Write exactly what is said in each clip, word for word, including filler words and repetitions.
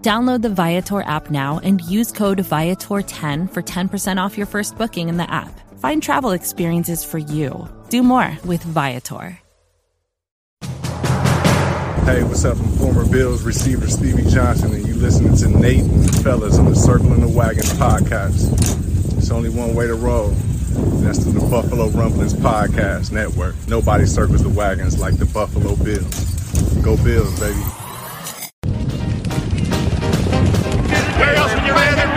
Download the Viator app now and use code Viator ten for ten percent off your first booking in the app. Find travel experiences for you. Do more with Viator. Hey, what's up? I'm former Bills receiver Stevie Johnson, and you're listening to Nate and the fellas on the Circling the Wagons podcast. There's only one way to roll, and that's through the Buffalo Rumblings podcast network. Nobody circles the wagons like the Buffalo Bills. Go Bills, baby. Where else would you rather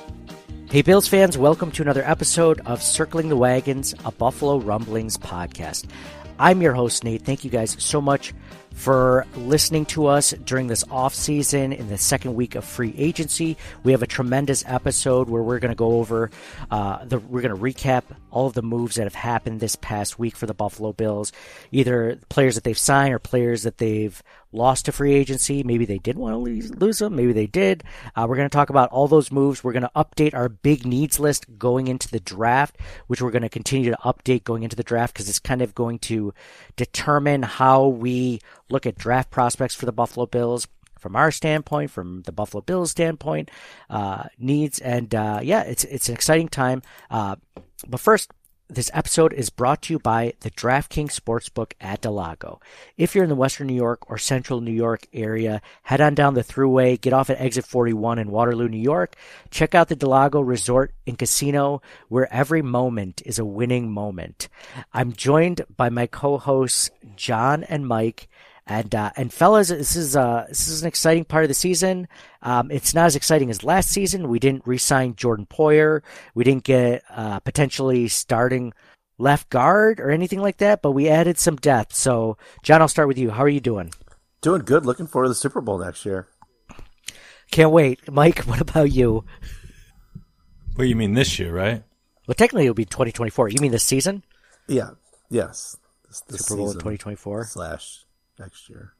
Hey Bills fans, welcome to another episode of Circling the Wagons, a Buffalo Rumblings podcast. I'm your host, Nate. Thank you guys so much for listening to us during this off season in the second week of free agency. We have a tremendous episode where we're going to go over, uh, the, we're going to recap all of the moves that have happened this past week for the Buffalo Bills, either players that they've signed or players that they've lost to free agency. Maybe they didn't want to lose them. Maybe they did. Uh, we're going to talk about all those moves. We're going to update our big needs list going into the draft, which we're going to continue to update going into the draft because it's kind of going to determine how we look at draft prospects for the Buffalo Bills from our standpoint, from the Buffalo Bills standpoint, uh, needs. And uh, yeah, it's it's an exciting time. Uh, but first, this episode is brought to you by the DraftKings Sportsbook at del Lago. If you're in the Western New York or Central New York area, head on down the Thruway, get off at Exit forty-one in Waterloo, New York. Check out the del Lago Resort and Casino, where every moment is a winning moment. I'm joined by my co-hosts John and Mike. And uh, and fellas, this is uh this is an exciting part of the season. Um, it's not as exciting as last season. We didn't re-sign Jordan Poyer. We didn't get uh, potentially starting left guard or anything like that. But we added some depth. So John, I'll start with you. How are you doing? Doing good. Looking forward to the Super Bowl next year. Can't wait, Mike. What about you? Well, you mean this year, right? Well, technically it'll be twenty twenty-four. You mean this season? Yeah. Yes. This, this Super Bowl of twenty twenty-four slash. Next year,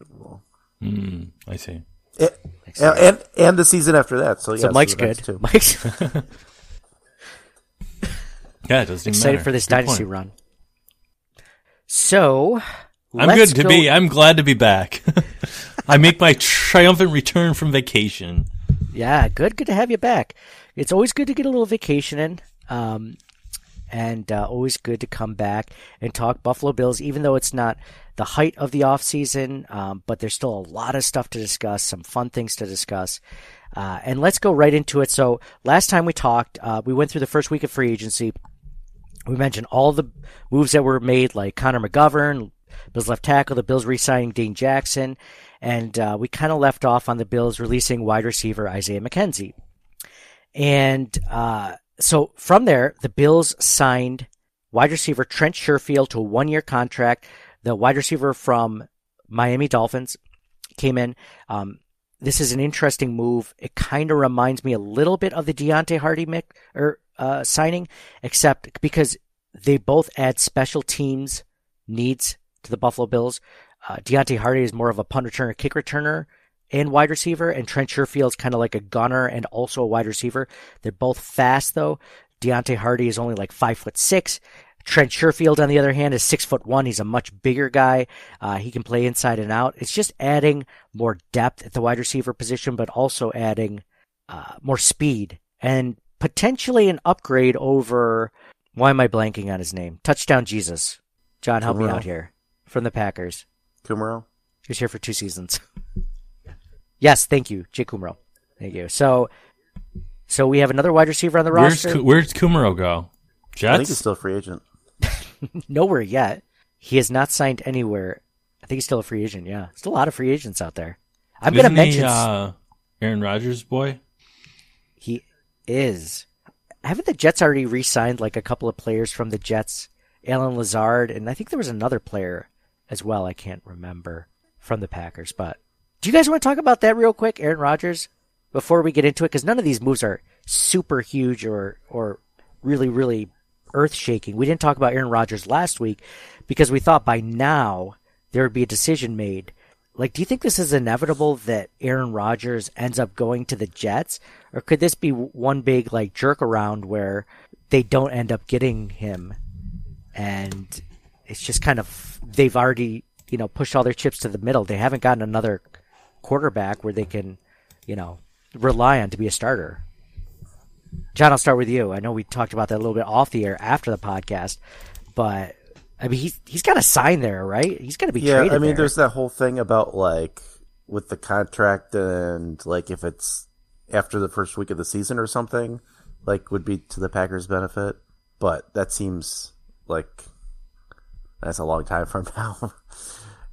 mm, I see. It, and, and and the season after that. So, yeah, so Mike's good. Too. Mike's yeah, it doesn't excited matter. For this good dynasty point. Run. So I'm let's good to go... be. I'm glad to be back. I make my triumphant return from vacation. Yeah, good. Good to have you back. It's always good to get a little vacation in. Um, And uh, always good to come back and talk Buffalo Bills, even though it's not the height of the offseason, um, but there's still a lot of stuff to discuss, some fun things to discuss. Uh, and let's go right into it. So last time we talked, uh, we went through the first week of free agency. We mentioned all the moves that were made, like Connor McGovern, Bills left tackle, the Bills re-signing Dane Jackson. And uh, we kind of left off on the Bills releasing wide receiver Isaiah McKenzie. And... Uh, So from there, the Bills signed wide receiver Trent Sherfield to a one-year contract. The wide receiver from Miami Dolphins came in. Um, this is an interesting move. It kind of reminds me a little bit of the Deonte Harty mix, or, uh, signing, except because they both add special teams needs to the Buffalo Bills. Uh, Deonte Harty is more of a punt returner, kick returner, and wide receiver, and Trent Sherfield's kind of like a gunner and also a wide receiver. They're both fast, though. Deonte Harty is only like five foot six. Trent Sherfield, on the other hand, is six foot one. He's a much bigger guy. Uh, he can play inside and out. It's just adding more depth at the wide receiver position, but also adding uh, more speed and potentially an upgrade over. Why am I blanking on his name? Touchdown Jesus. John, help Kumaro. me out here. From the Packers. Kumaro. He was here for two seasons. Yes, thank you, Jake Kumaro. Thank you. So, so we have another wide receiver on the roster. Where's, where's Kumaro go? Jets? I think he's still a free agent. nowhere yet. He has not signed anywhere. I think he's still a free agent. Yeah, still a lot of free agents out there. I'm going to mention he, uh, Aaron Rodgers' boy. He is. Haven't the Jets already re-signed like a couple of players from the Jets? Alan Lazard, and I think there was another player as well. I can't remember from the Packers. But do you guys want to talk about that real quick, Aaron Rodgers, before we get into it? Because none of these moves are super huge or or really, really earth-shaking. We didn't talk about Aaron Rodgers last week because we thought by now there would be a decision made. Like, do you think this is inevitable that Aaron Rodgers ends up going to the Jets? Or could this be one big, like, jerk around where they don't end up getting him? And it's just kind of, they've already, you know, pushed all their chips to the middle. They haven't gotten another quarterback where they can, you know, rely on to be a starter. John, I'll start with you. I know we talked about that a little bit off the air after the podcast, but I mean, he's, he's got to sign there, right? He's got to be yeah, traded. Yeah, I mean, there. there's that whole thing about, like, with the contract and, like, if it's after the first week of the season or something, like, would be to the Packers' benefit. But that seems like that's a long time from now.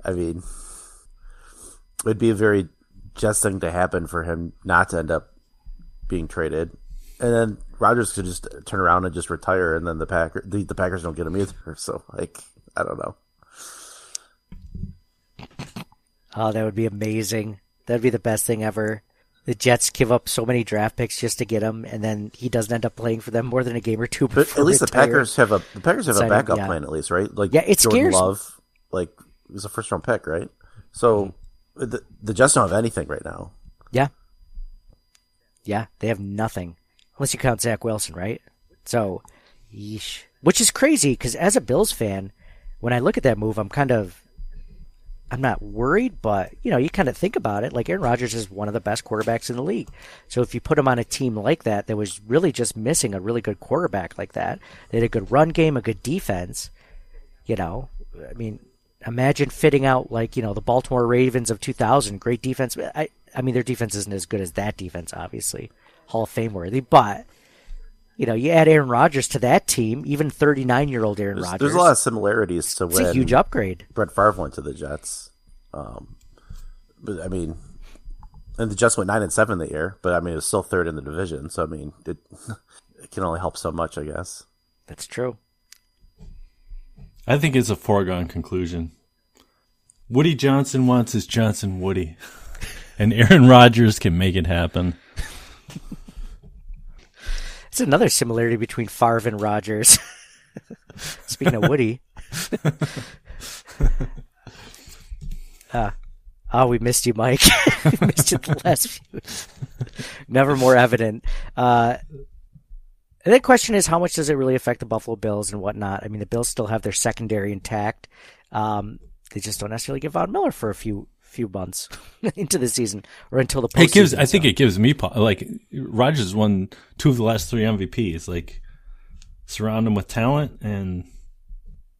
I mean, it would be a very just thing to happen for him not to end up being traded. And then Rodgers could just turn around and just retire, and then the Packer, the, the Packers don't get him either. So, like, I don't know. Oh, that would be amazing. That'd be the best thing ever. The Jets give up so many draft picks just to get him, and then he doesn't end up playing for them more than a game or two. But at least the Packers have a the Packers have a backup yeah. plan, at least, right? Like, yeah, it Jordan scares. Love, like, it was a first round pick, right? So the the Jets don't have anything right now. Yeah, yeah, they have nothing. Unless you count Zach Wilson, right? So, yeesh. Which is crazy, because as a Bills fan, when I look at that move, I'm kind of, I'm not worried, but, you know, you kind of think about it. Like, Aaron Rodgers is one of the best quarterbacks in the league. So if you put him on a team like that, that was really just missing a really good quarterback like that, they had a good run game, a good defense, you know, I mean, imagine fitting out, like, you know, the Baltimore Ravens of two thousand, great defense. I, I mean, their defense isn't as good as that defense, obviously. Hall of Fame worthy, but you know, you add Aaron Rodgers to that team, even thirty-nine-year-old Aaron Rodgers. There's a lot of similarities to when it's a huge upgrade. Brett Favre went to the Jets, um, but I mean, and the Jets went nine and seven that year, but I mean, it was still third in the division. So I mean, it, it can only help so much, I guess. That's true. I think it's a foregone conclusion. Woody Johnson wants his Johnson Woody, and Aaron Rodgers can make it happen. It's another similarity between Favre and Rodgers. Speaking of Woody. uh, oh, we missed you, Mike. We missed you the last few. Never more evident. Uh, and the question is, how much does it really affect the Buffalo Bills and whatnot? I mean, the Bills still have their secondary intact. Um, they just don't necessarily get Von Miller for a few few months into the season or until the postseason. It gives, I think it gives me, like, Rodgers won two of the last three M V Ps. Like, surround him with talent, and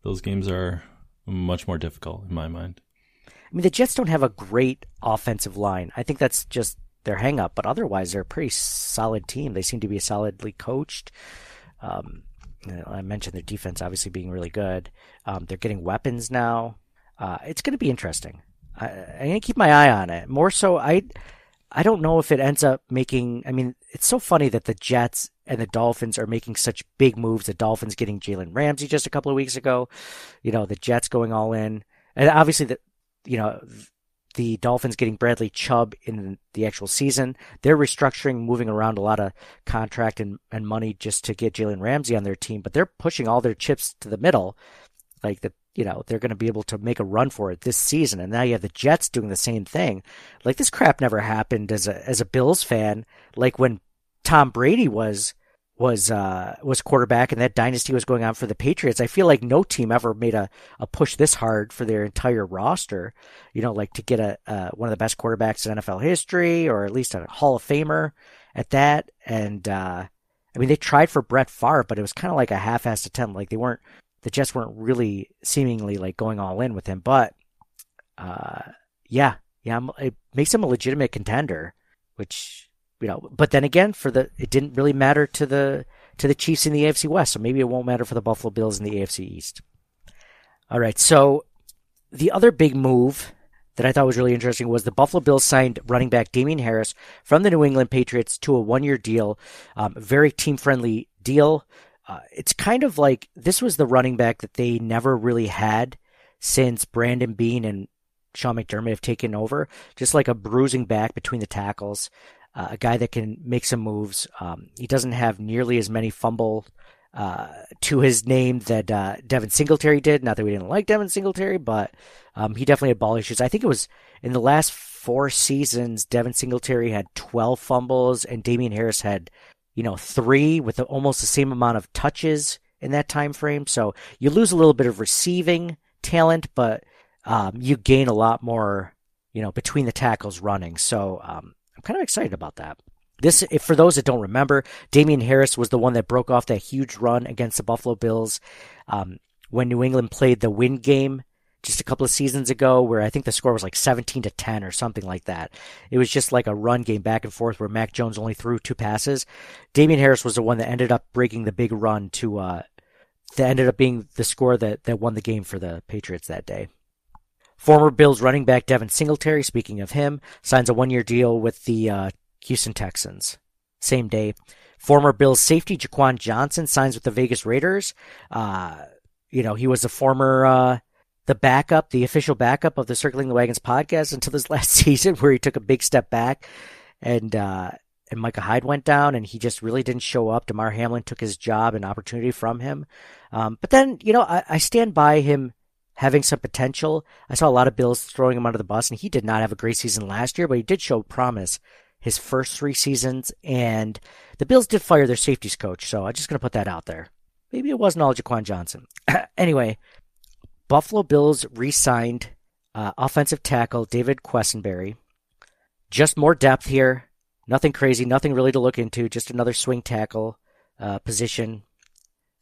those games are much more difficult in my mind. I mean, the Jets don't have a great offensive line. I think that's just their hang up, but otherwise they're a pretty solid team. They seem to be solidly coached. Um, I mentioned their defense obviously being really good. Um, they're getting weapons now. Uh, it's going to be interesting. I, I'm going to keep my eye on it. More so, I I don't know if it ends up making... I mean, it's so funny that the Jets and the Dolphins are making such big moves. The Dolphins getting Jalen Ramsey just a couple of weeks ago. You know, the Jets going all in. And obviously, the you know, the Dolphins getting Bradley Chubb in the actual season. They're restructuring, moving around a lot of contract and, and money just to get Jalen Ramsey on their team. But they're pushing all their chips to the middle. Like, the you know, they're going to be able to make a run for it this season. And now you have the Jets doing the same thing. Like, this crap never happened as a as a Bills fan. Like, when Tom Brady was was uh, was quarterback and that dynasty was going on for the Patriots, I feel like no team ever made a, a push this hard for their entire roster, you know, like to get a uh, one of the best quarterbacks in N F L history, or at least a Hall of Famer at that. And, uh, I mean, they tried for Brett Favre, but it was kind of like a half-assed attempt. Like, they weren't The Jets weren't really seemingly like going all in with him, but uh, yeah, yeah, it makes him a legitimate contender. Which, you know, but then again, for the it didn't really matter to the to the Chiefs in the A F C West, so maybe it won't matter for the Buffalo Bills in the A F C East. All right, so the other big move that I thought was really interesting was the Buffalo Bills signed running back Damien Harris from the New England Patriots to a one-year deal, um, very team-friendly deal. Uh, it's kind of like this was the running back that they never really had since Brandon Beane and Sean McDermott have taken over, just like a bruising back between the tackles, uh, a guy that can make some moves. Um, he doesn't have nearly as many fumble uh, to his name that uh, Devin Singletary did. Not that we didn't like Devin Singletary, but um, he definitely had ball issues. I think it was in the last four seasons, Devin Singletary had twelve fumbles and Damien Harris had, you know, three with the, almost the same amount of touches in that time frame. So you lose a little bit of receiving talent, but Um, you gain a lot more, you know, between the tackles running. So um, I'm kind of excited about that. This, if, for those that don't remember, Damien Harris was the one that broke off that huge run against the Buffalo Bills um, when New England played the wind game just a couple of seasons ago, where I think the score was like seventeen to ten or something like that. It was just like a run game back and forth where Mac Jones only threw two passes. Damien Harris was the one that ended up breaking the big run to uh, that ended up being the score that that won the game for the Patriots that day. Former Bills running back Devin Singletary, speaking of him, signs a one-year deal with the uh, Houston Texans. Same day. Former Bills safety Jaquan Johnson signs with the Vegas Raiders. Uh, you know, he was the former, uh, the backup, the official backup of the Circling the Wagons podcast until this last season, where he took a big step back and uh, and Micah Hyde went down and he just really didn't show up. Damar Hamlin took his job and opportunity from him. Um, but then, you know, I, I stand by him having some potential. I saw a lot of Bills throwing him under the bus, and he did not have a great season last year, but he did show promise his first three seasons, and the Bills did fire their safeties coach, so I'm just going to put that out there. Maybe it wasn't all Jaquan Johnson. Anyway, Buffalo Bills re-signed uh, offensive tackle David Questenberry. Just more depth here. Nothing crazy, nothing really to look into, just another swing tackle uh, position.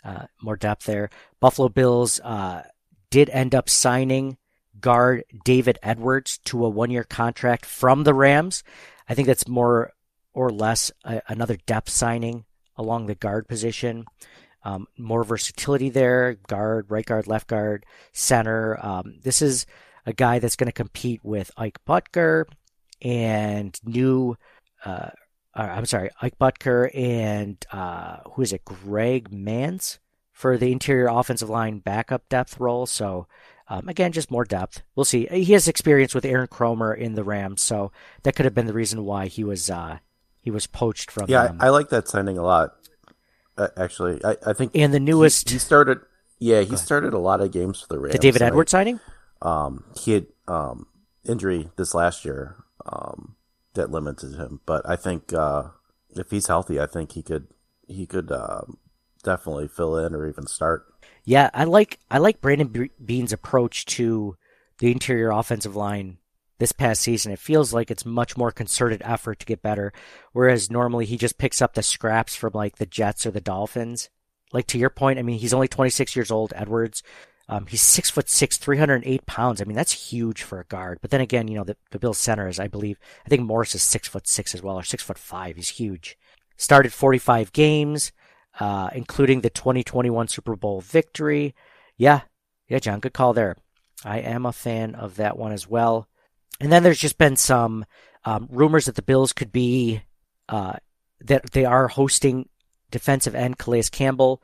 Uh, more depth there. Buffalo Bills Uh, did end up signing guard David Edwards to a one-year contract from the Rams. I think that's more or less a, another depth signing along the guard position. Um, more versatility there, guard, right guard, left guard, center. Um, this is a guy that's going to compete with Ike Butker and new, uh, I'm sorry, Ike Butker and uh, who is it, Greg Manns, for the interior offensive line backup depth role. So, um, again, just more depth. We'll see. He has experience with Aaron Cromer in the Rams, so that could have been the reason why he was uh, he was poached from yeah, them. Yeah, I, I like that signing a lot, uh, actually. I, I think and the newest... He, he started... Yeah, he started a lot of games for the Rams. The David Edwards I, signing? Um, he had um injury this last year um, that limited him, but I think uh, if he's healthy, I think he could... He could uh, definitely fill in or even start. Yeah, I like I like Brandon Beane's approach to the interior offensive line this past season. It feels like it's much more concerted effort to get better, whereas normally he just picks up the scraps from like the Jets or the Dolphins. Like to your point, I mean, he's only twenty-six years old, Edwards. Um, he's six foot six, three hundred eight pounds. I mean, that's huge for a guard. But then again, you know, the, the Bills center is, I believe, I think Morris is six foot six as well, or six foot five. He's huge. Started forty-five games. Uh, including the twenty twenty-one Super Bowl victory. Yeah, yeah, John, good call there. I am a fan of that one as well. And then there's just been some um, rumors that the Bills could be, uh, that they are hosting defensive end Calais Campbell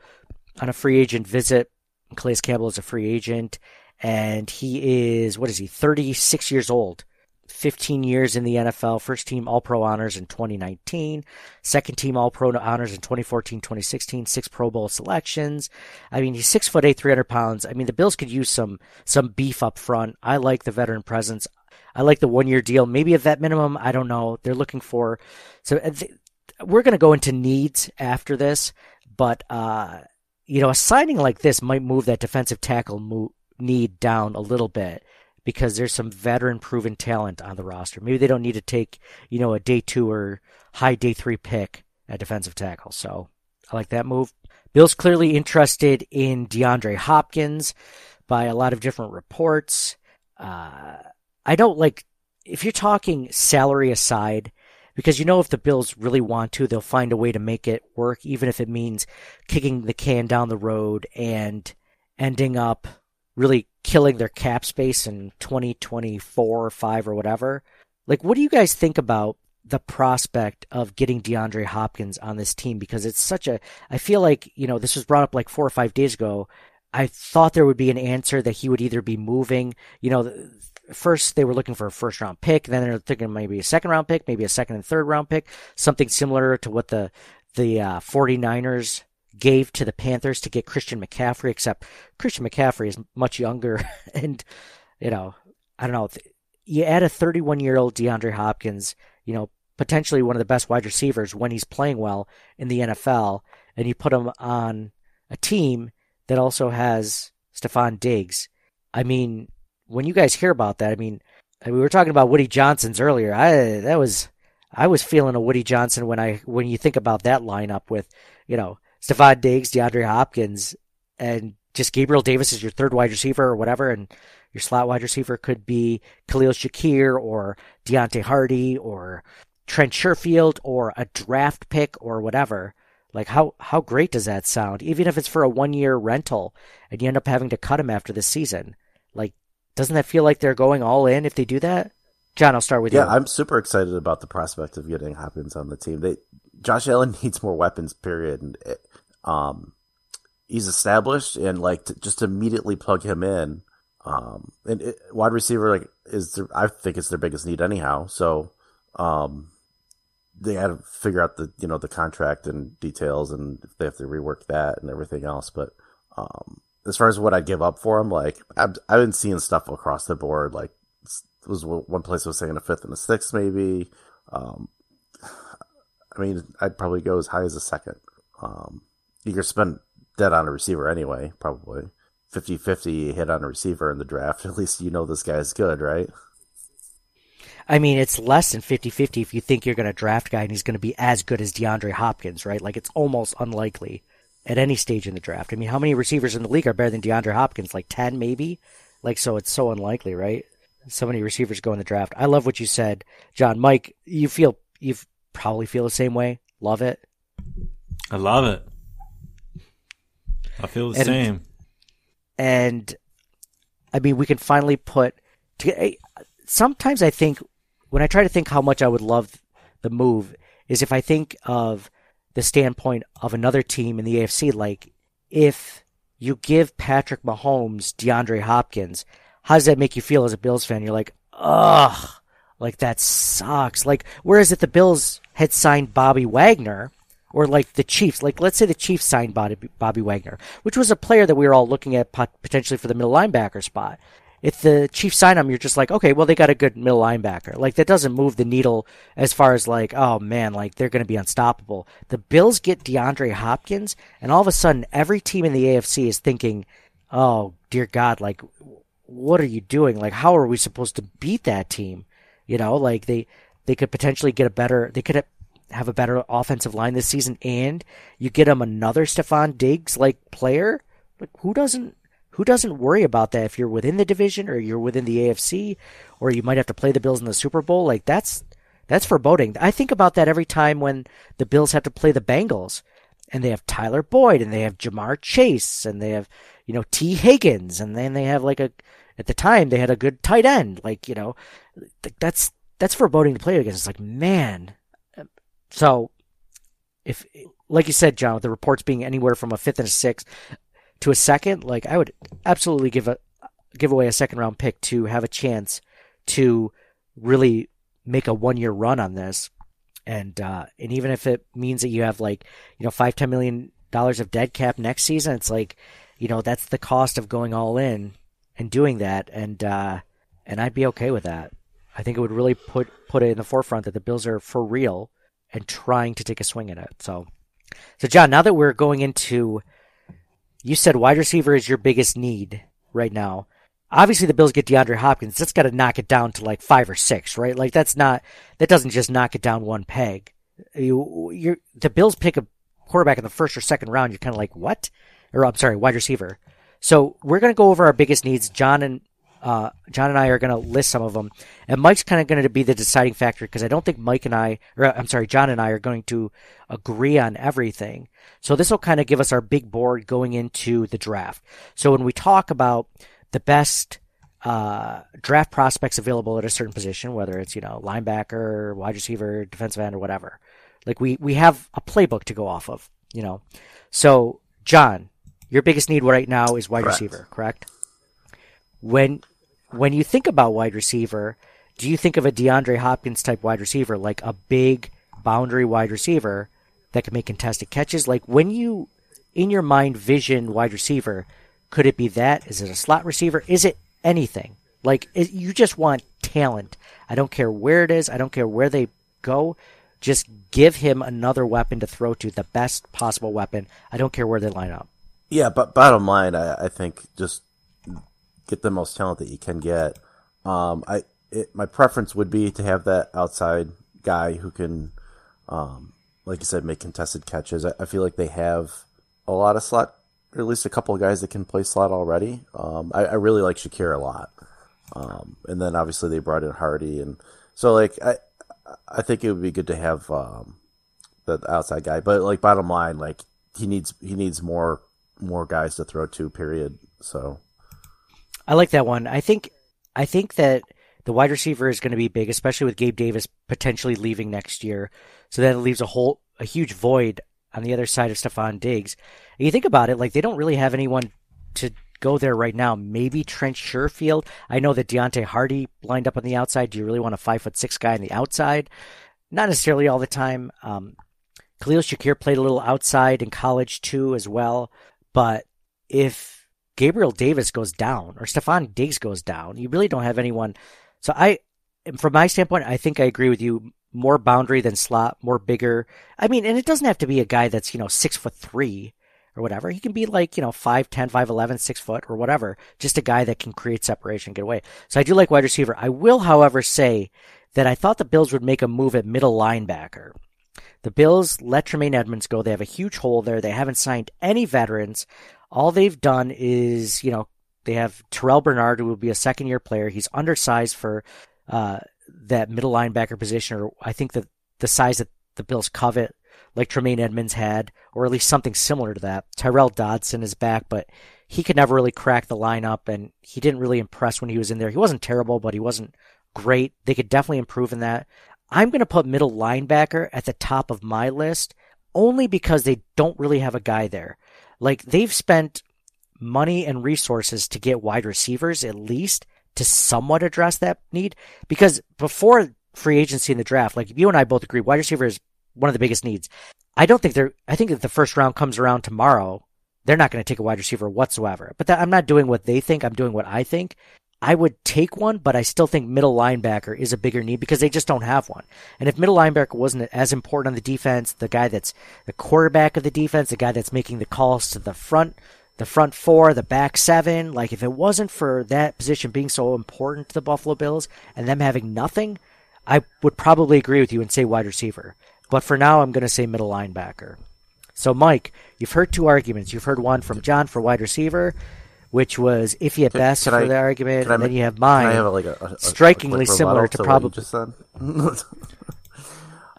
on a free agent visit. Calais Campbell is a free agent, and he is, what is he, thirty-six years old. fifteen years in the N F L, first team All-Pro honors in twenty nineteen, second team All-Pro honors in twenty fourteen, twenty sixteen, six Pro Bowl selections. I mean, he's six foot eight, three hundred pounds. I mean, the Bills could use some some beef up front. I like the veteran presence. I like the one-year deal. Maybe a vet minimum. I don't know. They're looking for. So th- we're going to go into needs after this, but uh, you know, a signing like this might move that defensive tackle mo- need down a little bit, because there's some veteran proven talent on the roster. Maybe they don't need to take, you know, a day two or high day three pick at defensive tackle. So I like that move. Bill's clearly interested in DeAndre Hopkins by a lot of different reports. Uh, I don't like, if you're talking salary aside, because you know if the Bills really want to, they'll find a way to make it work, even if it means kicking the can down the road and ending up really killing their cap space in twenty twenty-four or five or whatever. Like, what do you guys think about the prospect of getting DeAndre Hopkins on this team? Because it's such a, I feel like, you know, this was brought up like four or five days ago. I thought there would be an answer that he would either be moving, you know, first they were looking for a first round pick, then they're thinking maybe a second round pick, maybe a second and third round pick, something similar to what the, the uh, 49ers gave to the Panthers to get Christian McCaffrey, except Christian McCaffrey is much younger. And, you know, I don't know. You add a thirty-one-year-old DeAndre Hopkins, you know, potentially one of the best wide receivers when he's playing well in the N F L, and you put him on a team that also has Stephon Diggs. I mean, when you guys hear about that, I mean, we were talking about Woody Johnson's earlier. I that was I was feeling a Woody Johnson when I when you think about that lineup with, you know, Stephon Diggs, DeAndre Hopkins, and just Gabriel Davis is your third wide receiver or whatever, and your slot wide receiver could be Khalil Shakir or Deonte Harty or Trent Sherfield or a draft pick or whatever. Like, how, how great does that sound? Even if it's for a one-year rental and you end up having to cut him after this season. Like, doesn't that feel like they're going all in if they do that? John, I'll start with yeah, you. Yeah, I'm super excited about the prospect of getting Hopkins on the team. They, Josh Allen needs more weapons, period. And it, um, he's established, and, like, to just immediately plug him in. Um, and it, wide receiver, like, is their, I think it's their biggest need anyhow. So, um, they had to figure out the, you know, the contract and details, and if they have to rework that and everything else. But, um, as far as what I'd give up for him, like, I've, I've been seeing stuff across the board. Like, it was one place I was saying a fifth and a sixth, maybe. Um, I mean, I'd probably go as high as a second. Um, you could spend that on a receiver anyway, probably. fifty-fifty hit on a receiver in the draft. At least you know this guy's good, right? I mean, it's less than fifty-fifty if you think you're going to draft a guy and he's going to be as good as DeAndre Hopkins, right? Like, it's almost unlikely at any stage in the draft. I mean, how many receivers in the league are better than DeAndre Hopkins? Like ten, maybe? Like, so it's so unlikely, right? So many receivers go in the draft. I love what you said, John. Mike, you feel you probably feel the same way. Love it. I love it. I feel the and, same. And, I mean, we can finally put... To, sometimes I think, when I try to think how much I would love the move, is if I think of the standpoint of another team in the A F C, like, if you give Patrick Mahomes DeAndre Hopkins, how does that make you feel as a Bills fan? You're like, ugh, like, that sucks. Like, whereas if the Bills had signed Bobby Wagner... Or like the Chiefs, like let's say the Chiefs signed Bobby, Bobby Wagner, which was a player that we were all looking at potentially for the middle linebacker spot. If the Chiefs sign him, you're just like, okay, well, they got a good middle linebacker. Like, that doesn't move the needle as far as like, oh man, like they're going to be unstoppable. The Bills get DeAndre Hopkins, and all of a sudden every team in the A F C is thinking, oh dear God, like what are you doing? Like, how are we supposed to beat that team? You know, like they, they could potentially get a better, they could have, have a better offensive line this season, and you get him another Stephon Diggs like player. Like, who doesn't who doesn't worry about that if you're within the division or you're within the A F C, or you might have to play the Bills in the Super Bowl? Like, that's that's foreboding. I think about that every time when the Bills have to play the Bengals, and they have Tyler Boyd, and they have Jamar Chase, and they have, you know, T. Higgins, and then they have like a at the time they had a good tight end. Like, you know, that's that's foreboding to play against. It's like, man. So, if, like you said, John, with the reports being anywhere from a fifth and a sixth to a second, like I would absolutely give a give away a second round pick to have a chance to really make a one year run on this, and uh, and even if it means that you have like you know five ten million dollars of dead cap next season, it's like you know that's the cost of going all in and doing that, and uh, and I'd be okay with that. I think it would really put put it in the forefront that the Bills are for real and trying to take a swing at it. So, so John, now that we're going into, you said wide receiver is your biggest need right now. Obviously the Bills get DeAndre Hopkins. That's got to knock it down to like five or six, right? Like that's not, that doesn't just knock it down one peg. You, you're, the Bills pick a quarterback in the first or second round. You're kind of like, what? Or I'm sorry, wide receiver. So we're going to go over our biggest needs. John and Uh, John and I are going to list some of them, and Mike's kind of going to be the deciding factor because I don't think Mike and I, or I'm sorry, John and I are going to agree on everything. So this will kind of give us our big board going into the draft. So when we talk about the best uh, draft prospects available at a certain position, whether it's, you know, linebacker, wide receiver, defensive end, or whatever. Like, we, we have a playbook to go off of, you know. So, John, your biggest need right now is wide correct. receiver, correct? When when you think about wide receiver, do you think of a DeAndre Hopkins type wide receiver, like a big boundary wide receiver that can make contested catches? Like, when you, in your mind, vision wide receiver, could it be that? Is it a slot receiver? Is it anything? Like, it, you just want talent. I don't care where it is. I don't care where they go. Just give him another weapon to throw to, the best possible weapon. I don't care where they line up. Yeah, but bottom line, I, I think just get the most talent that you can get. Um, I it, my preference would be to have that outside guy who can, um, like you said, make contested catches. I, I feel like they have a lot of slot, or at least a couple of guys that can play slot already. Um, I, I really like Shakir a lot. Um, and then obviously they brought in Harty. And so, like, I I think it would be good to have um, the outside guy, but like bottom line, like he needs he needs more more guys to throw to. Period. So, I like that one. I think I think that the wide receiver is going to be big, especially with Gabe Davis potentially leaving next year. So that leaves a whole a huge void on the other side of Stephon Diggs. And you think about it, like they don't really have anyone to go there right now. Maybe Trent Sherfield. I know that Deonte Harty lined up on the outside. Do you really want a five foot six guy on the outside? Not necessarily all the time. Um, Khalil Shakir played a little outside in college too, as well. But if Gabriel Davis goes down or Stephon Diggs goes down, you really don't have anyone. So I, from my standpoint, I think I agree with you. More boundary than slot, more bigger. I mean, and it doesn't have to be a guy that's, you know, six foot three. Or whatever. He can be like, you know, five ten, five eleven, six foot or whatever. Just a guy that can create separation, get away. So I do like wide receiver. I will, however, say that I thought the Bills would make a move at middle linebacker. The Bills let Tremaine Edmonds go. They have a huge hole there. They haven't signed any veterans. All they've done is, you know, they have Terrell Bernard, who will be a second year player. He's undersized for uh, that middle linebacker position, or I think that the size that the Bills covet, like Tremaine Edmonds had, or at least something similar to that. Tyrell Dodson is back, but he could never really crack the lineup, and he didn't really impress when he was in there. He wasn't terrible, but he wasn't great. They could definitely improve in that. I'm going to put middle linebacker at the top of my list, only because they don't really have a guy there. Like, they've spent money and resources to get wide receivers, at least, to somewhat address that need. Because before free agency and the draft, like, you and I both agree, wide receiver is one of the biggest needs. I don't think they're, I think if the first round comes around tomorrow, they're not going to take a wide receiver whatsoever. But that, I'm not doing what they think. I'm doing what I think. I would take one, but I still think middle linebacker is a bigger need because they just don't have one. And if middle linebacker wasn't as important on the defense, the guy that's the quarterback of the defense, the guy that's making the calls to the front, the front four, the back seven, like if it wasn't for that position being so important to the Buffalo Bills and them having nothing, I would probably agree with you and say wide receiver. But for now, I'm going to say middle linebacker. So, Mike, you've heard two arguments. You've heard one from John for wide receiver, which was iffy at best for I, the argument, and I, then you have mine, I have like a, a, strikingly a similar to, to probably just said.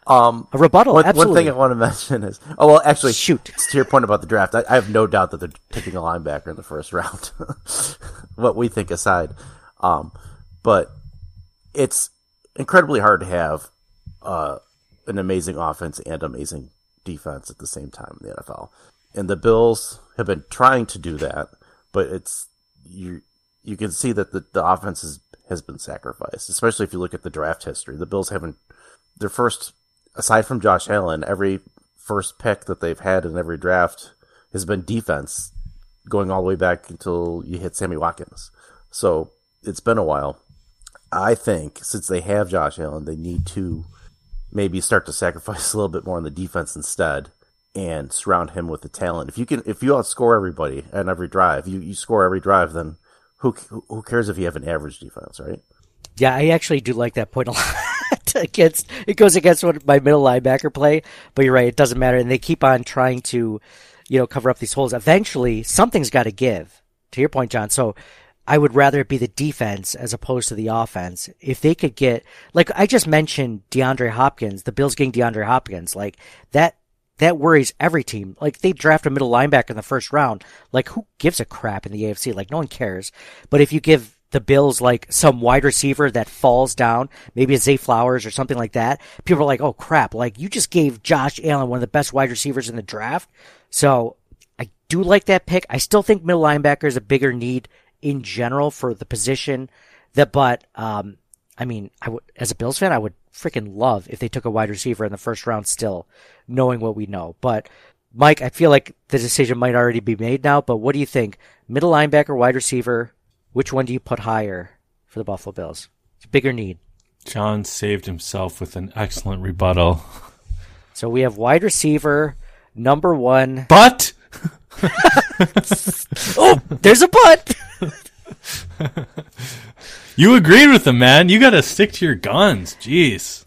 um, a rebuttal. One, absolutely. One thing I want to mention is, oh well, actually, shoot. To your point about the draft, I, I have no doubt that they're picking a linebacker in the first round. What we think aside, um, but it's incredibly hard to have. Uh, an amazing offense and amazing defense at the same time in the N F L. And the Bills have been trying to do that, but it's you you can see that the, the offense is, has been sacrificed, especially if you look at the draft history. The Bills haven't – their first – aside from Josh Allen, every first pick that they've had in every draft has been defense going all the way back until you hit Sammy Watkins. So it's been a while. I think since they have Josh Allen, they need to – maybe start to sacrifice a little bit more on the defense instead and surround him with the talent. If you can, if you outscore everybody on every drive, you, you score every drive, then who who cares if you have an average defense, right? Yeah, I actually do like that point a lot. against, it goes against what my middle linebacker play, but you're right, it doesn't matter. And they keep on trying to, you know, cover up these holes. Eventually, something's got to give, to your point, John. So I would rather it be the defense as opposed to the offense. If they could get, like I just mentioned, DeAndre Hopkins, the Bills getting DeAndre Hopkins, like that that worries every team. Like, they draft a middle linebacker in the first round. Like, who gives a crap in the A F C? Like, no one cares. But if you give the Bills, like, some wide receiver that falls down, maybe it's Zay Flowers or something like that, people are like, oh, crap. Like, you just gave Josh Allen one of the best wide receivers in the draft. So I do like that pick. I still think middle linebacker is a bigger need in general for the position. That, but, um, I mean, I would, as a Bills fan, I would freaking love if they took a wide receiver in the first round still, knowing what we know. But, Mike, I feel like the decision might already be made now, but what do you think? Middle linebacker, wide receiver, which one do you put higher for the Buffalo Bills? It's a bigger need. John saved himself with an excellent rebuttal. So we have wide receiver, number one. But! Oh, there's a but! You agreed with him, man. You got to stick to your guns. Jeez.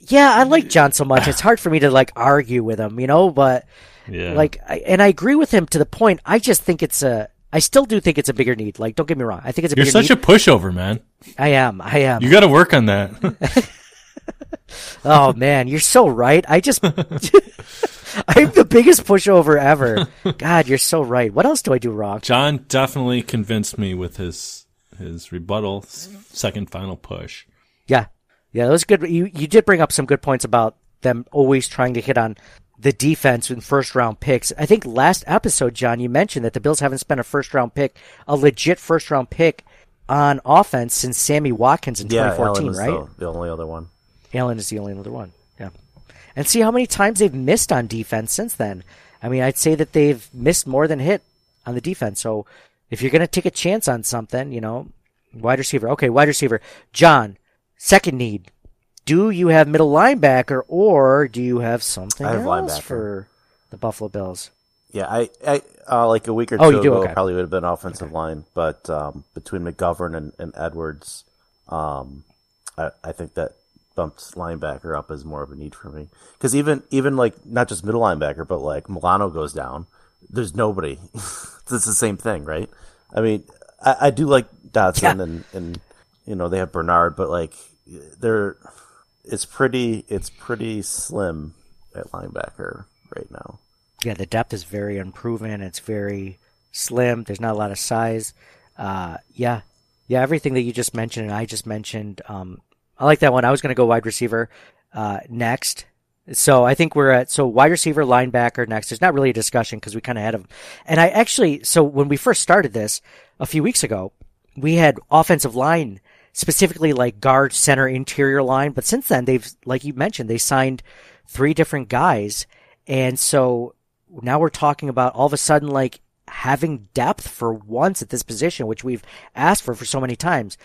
Yeah, I like John so much. It's hard for me to, like, argue with him, you know, but, yeah. like, I, and I agree with him to the point. I just think it's a, I still do think it's a bigger need. Like, don't get me wrong. I think it's a You're bigger need. You're such a pushover, man. I am. I am. You got to work on that. Oh, man, you're so right. I just, I'm the biggest pushover ever. God, you're so right. What else do I do wrong? John definitely convinced me with his his rebuttal, second final push. Yeah. Yeah, that was good. You, you did bring up some good points about them always trying to hit on the defense in first-round picks. I think last episode, John, you mentioned that the Bills haven't spent a first-round pick, a legit first-round pick on offense since Sammy Watkins in yeah, twenty fourteen, right? Yeah, the, the only other one. Allen is the only other one, yeah. And see how many times they've missed on defense since then. I mean, I'd say that they've missed more than hit on the defense. So if you're going to take a chance on something, you know, wide receiver. Okay, wide receiver. John, second need. Do you have middle linebacker or do you have something I have else linebacker. For the Buffalo Bills? Yeah, I, I uh, like a week or two oh, you do? ago, okay. Probably would have been offensive okay. line. But um, between McGovern and, and Edwards, um, I, I think that bumps linebacker up is more of a need for me, because even even like not just middle linebacker, but like Milano goes down, there's nobody. It's the same thing, right? I mean, I, I do like Dotson yeah. and and you know they have Bernard, but like they're it's pretty it's pretty slim at linebacker right now. Yeah, the depth is very unproven. It's very slim. There's not a lot of size. Uh, yeah, yeah, everything that you just mentioned and I just mentioned. Um, I like that one. I was going to go wide receiver uh, next. So I think we're at, so wide receiver, linebacker next. There's not really a discussion because we kind of had them. And I actually, so when we first started this a few weeks ago, we had offensive line, specifically like guard, center, interior line. But since then, they've, like you mentioned, they signed three different guys. And so now we're talking about all of a sudden, like having depth for once at this position, which we've asked for for so many times.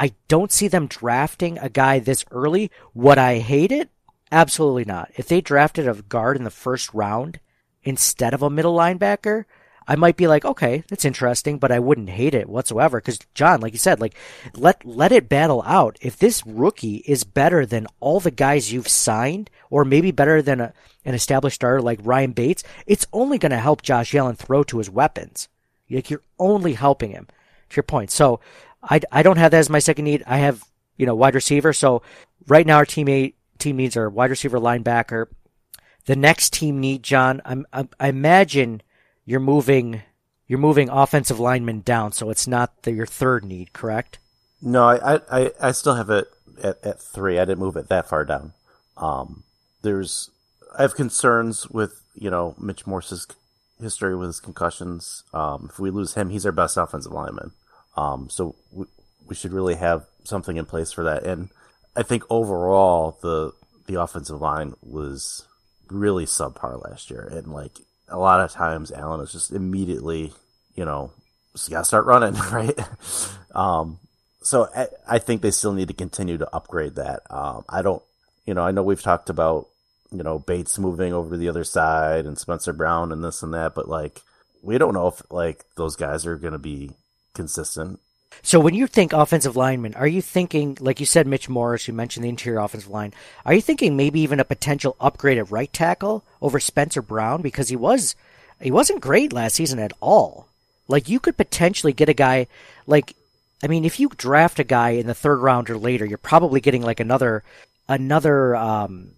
I don't see them drafting a guy this early. Would I hate it? Absolutely not. If they drafted a guard in the first round instead of a middle linebacker, I might be like, okay, that's interesting, but I wouldn't hate it whatsoever. Because, John, like you said, like let let it battle out. If this rookie is better than all the guys you've signed, or maybe better than a, an established starter like Ryan Bates, it's only going to help Josh Allen throw to his weapons. Like, you're only helping him, to your point. So I, I don't have that as my second need. I have, you know, wide receiver. So right now our teammate team needs are wide receiver, linebacker. The next team need, John, I'm, I, I imagine you're moving you're moving offensive linemen down, so it's not the, your third need, correct? No, I, I, I still have it at, at three. I didn't move it that far down. Um, there's I have concerns with, you know, Mitch Morse's history with his concussions. Um, if we lose him, he's our best offensive lineman. Um, so we, we should really have something in place for that. And I think overall the the offensive line was really subpar last year. And like a lot of times, Allen is just immediately, you know, just gotta start running, right? um, so I, I think they still need to continue to upgrade that. Um, I don't, you know, I know we've talked about, you know, Bates moving over to the other side and Spencer Brown and this and that, but like we don't know if like those guys are going to be consistent. So when you think offensive lineman, are you thinking, like you said, Mitch Morris, you mentioned the interior offensive line, are you thinking maybe even a potential upgrade at right tackle over Spencer Brown? Because he was, he wasn't great last season at all. Like you could potentially get a guy, like, I mean, if you draft a guy in the third round or later, you're probably getting like another, another, um,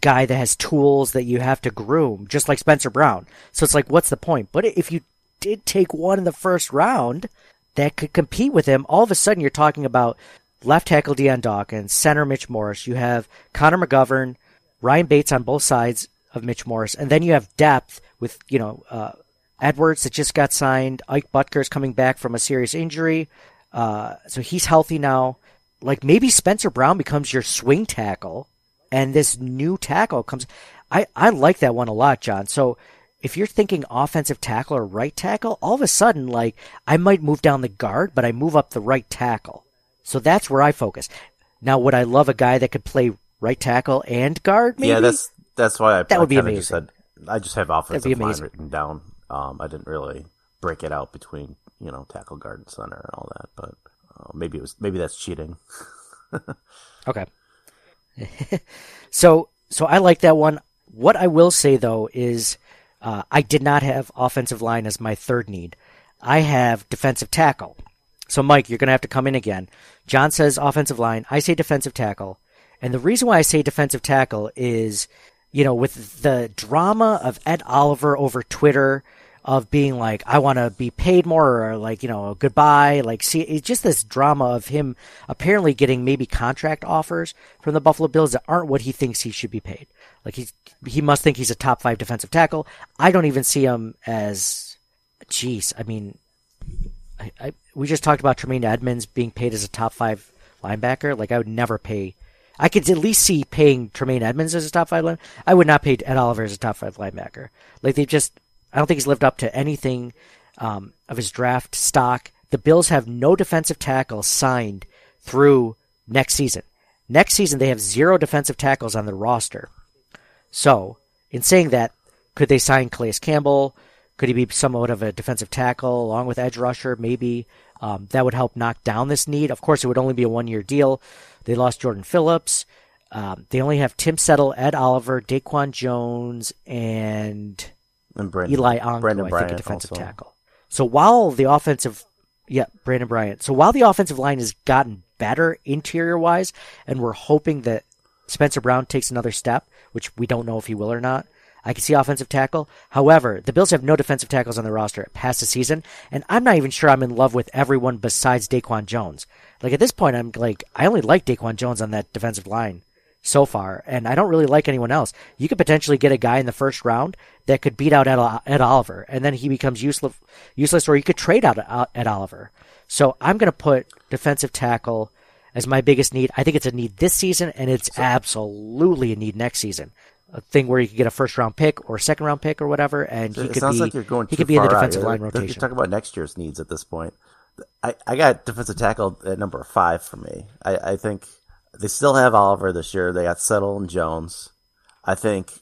guy that has tools that you have to groom, just like Spencer Brown. So it's like, what's the point? But if you did take one in the first round that could compete with him, all of a sudden you're talking about left tackle Deion Dawkins, center Mitch Morris. You have Connor McGovern, Ryan Bates on both sides of Mitch Morris. And then you have depth with, you know, uh, Edwards that just got signed. Ike Butker is coming back from a serious injury. Uh, so he's healthy now. Like, maybe Spencer Brown becomes your swing tackle, and this new tackle comes. I, I like that one a lot, John. So if you're thinking offensive tackle or right tackle, all of a sudden, like, I might move down the guard, but I move up the right tackle. So that's where I focus. Now, would I love a guy that could play right tackle and guard, maybe? Yeah, that's that's why I, that would I be amazing. Just said, I just have offensive line written down. Um, I didn't really break it out between, you know, tackle, guard, and center and all that, but uh, maybe it was maybe that's cheating. Okay. so so I like that one. What I will say, though, is uh, I did not have offensive line as my third need. I have defensive tackle. So, Mike, you're going to have to come in again. John says offensive line. I say defensive tackle. And the reason why I say defensive tackle is, you know, with the drama of Ed Oliver over Twitter of being like, I want to be paid more, or like, you know, goodbye. Like, see, it's just this drama of him apparently getting maybe contract offers from the Buffalo Bills that aren't what he thinks he should be paid. Like, he, he must think he's a top five defensive tackle. I don't even see him as, geez, I mean, I, I we just talked about Tremaine Edmonds being paid as a top five linebacker. Like, I would never pay. I could at least see paying Tremaine Edmonds as a top five linebacker. I would not pay Ed Oliver as a top five linebacker. Like, they just, I don't think he's lived up to anything um, of his draft stock. The Bills have no defensive tackles signed through next season. Next season, they have zero defensive tackles on their roster. So, in saying that, could they sign Calais Campbell? Could he be somewhat of a defensive tackle along with edge rusher? Maybe. Um, that would help knock down this need. Of course, it would only be a one-year deal. They lost Jordan Phillips. Um, they only have Tim Settle, Ed Oliver, Daquan Jones, and, and Brandon, Eli Onko, Brandon I think, Bryant a defensive also. tackle. So while the offensive – yeah, Brandon Bryant. So while the offensive line has gotten better interior-wise, and we're hoping that Spencer Brown takes another step, which we don't know if he will or not, I can see offensive tackle. However, the Bills have no defensive tackles on their roster past the season, and I'm not even sure I'm in love with everyone besides Daquan Jones. Like, at this point, I'm like, I only like Daquan Jones on that defensive line so far, and I don't really like anyone else. You could potentially get a guy in the first round that could beat out Ed, Ed Oliver, and then he becomes useless, useless, or you could trade out Ed Oliver. So I'm going to put defensive tackle as my biggest need. I think it's a need this season, and it's so- absolutely a need next season. A thing where you could get a first round pick or second round pick or whatever, and he it could sounds be like you're going he could be in the defensive line like, rotation. You're talking about next year's needs at this point. I, I got defensive tackle at number five for me. I, I think they still have Oliver this year. They got Settle and Jones. I think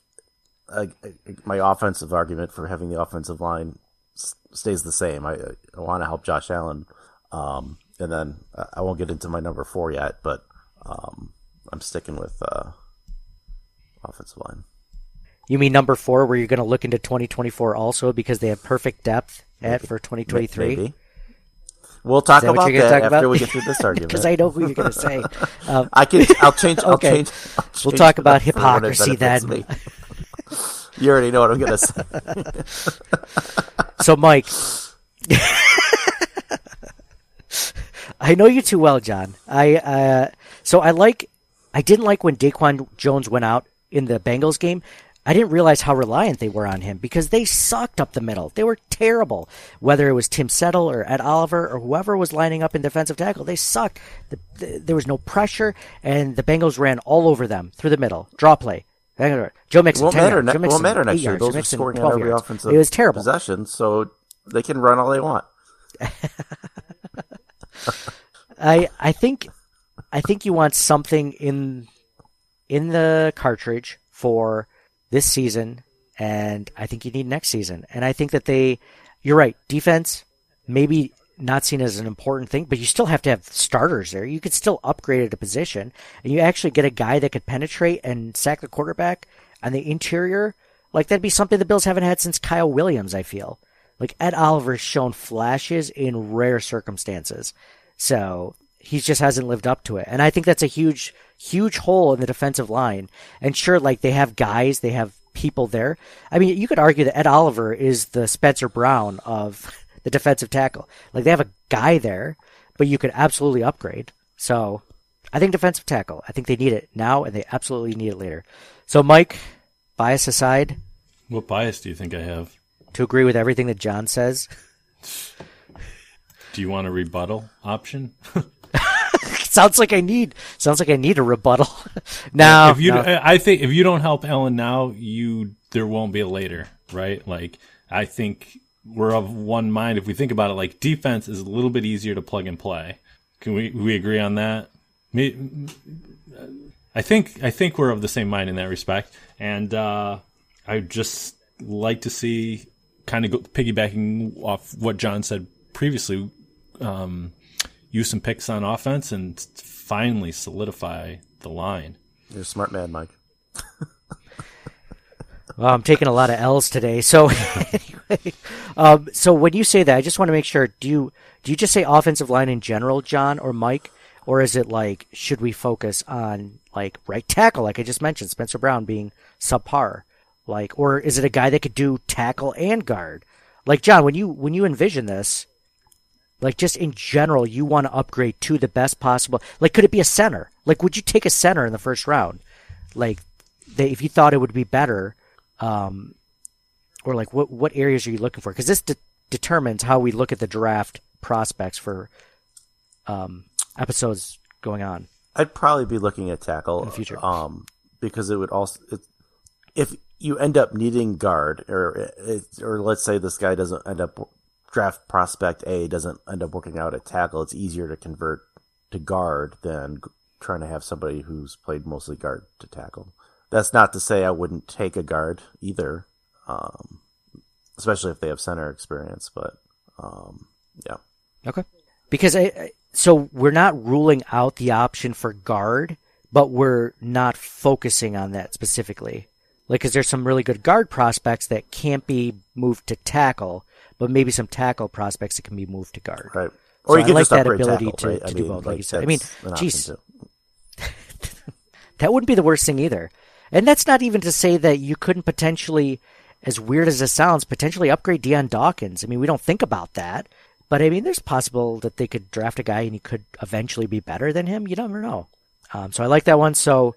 I, I, my offensive argument for having the offensive line s- stays the same. I, I want to help Josh Allen, um, and then I won't get into my number four yet, but um, I'm sticking with. Uh, Offensive line. You mean number four, where you're going to look into twenty twenty-four also because they have perfect depth at maybe, for twenty twenty-three? Maybe. We'll talk about that talk after about? we get through this argument. Because I know who you're going to say. Um, I can. I'll change. I'll okay. change. I'll change we'll talk about hypocrisy then. You already know what I'm going to say. So, Mike, I know you too well, John. I uh, so I like. I didn't like when Daquan Jones went out in the Bengals game. I didn't realize how reliant they were on him because they sucked up the middle. They were terrible. Whether it was Tim Settle or Ed Oliver or whoever was lining up in defensive tackle, they sucked. The, the, there was no pressure, and the Bengals ran all over them through the middle. Draw play. Joe Mixon. It won't matter, ne- won't matter next year. Those Mixon, are scoring on every offensive it was terrible. possession, so they can run all they want. I I think... I think you want something in in the cartridge for this season, and I think you need next season. And I think that they, you're right, defense maybe not seen as an important thing, but you still have to have starters there. You could still upgrade at a position, and you actually get a guy that could penetrate and sack the quarterback on the interior. Like, that'd be something the Bills haven't had since Kyle Williams, I feel. Like, Ed Oliver's shown flashes in rare circumstances. So... he just hasn't lived up to it. And I think that's a huge, huge hole in the defensive line. And sure, like, they have guys, they have people there. I mean, you could argue that Ed Oliver is the Spencer Brown of the defensive tackle. Like, they have a guy there, but you could absolutely upgrade. So I think defensive tackle, I think they need it now, and they absolutely need it later. So, Mike, bias aside. What bias do you think I have? To agree with everything that John says. Do you want a rebuttal option? Sounds like I need. Sounds like I need a rebuttal. Now, if you, no. I think if you don't help Ellen now, you there won't be a later, right? Like, I think we're of one mind if we think about it. Like, defense is a little bit easier to plug and play. Can we we agree on that? I think I think we're of the same mind in that respect. And uh, I would just like to see, kind of go, piggybacking off what John said previously, um, use some picks on offense and finally solidify the line. You're a smart man, Mike. Well, I'm taking a lot of L's today. So, anyway, um, so when you say that, I just want to make sure. Do you do you just say offensive line in general, John or Mike, or is it like should we focus on like right tackle, like I just mentioned, Spencer Brown being subpar, like, or is it a guy that could do tackle and guard? Like, John, when you when you envision this, like, just in general, you want to upgrade to the best possible. Like, could it be a center? Like, would you take a center in the first round? Like, they, if you thought it would be better. Um, or like what what areas are you looking for? Because this de- determines how we look at the draft prospects for um, episodes going on. I'd probably be looking at tackle in the future, um, because it would also it, if you end up needing guard, or or let's say this guy doesn't end up draft prospect A doesn't end up working out at tackle. It's easier to convert to guard than trying to have somebody who's played mostly guard to tackle. That's not to say I wouldn't take a guard either, um, especially if they have center experience. But um, yeah, okay. Because I, so we're not ruling out the option for guard, but we're not focusing on that specifically. Like, because there's some really good guard prospects that can't be moved to tackle, but maybe some tackle prospects that can be moved to guard. Right. Or so you I can like just that ability tackle, to, right? to, to mean, do both, like, like you said. I mean, geez, that wouldn't be the worst thing either. And that's not even to say that you couldn't potentially, as weird as it sounds, potentially upgrade Deion Dawkins. I mean, we don't think about that. But, I mean, there's possible that they could draft a guy and he could eventually be better than him. You never know. Um, so I like that one. So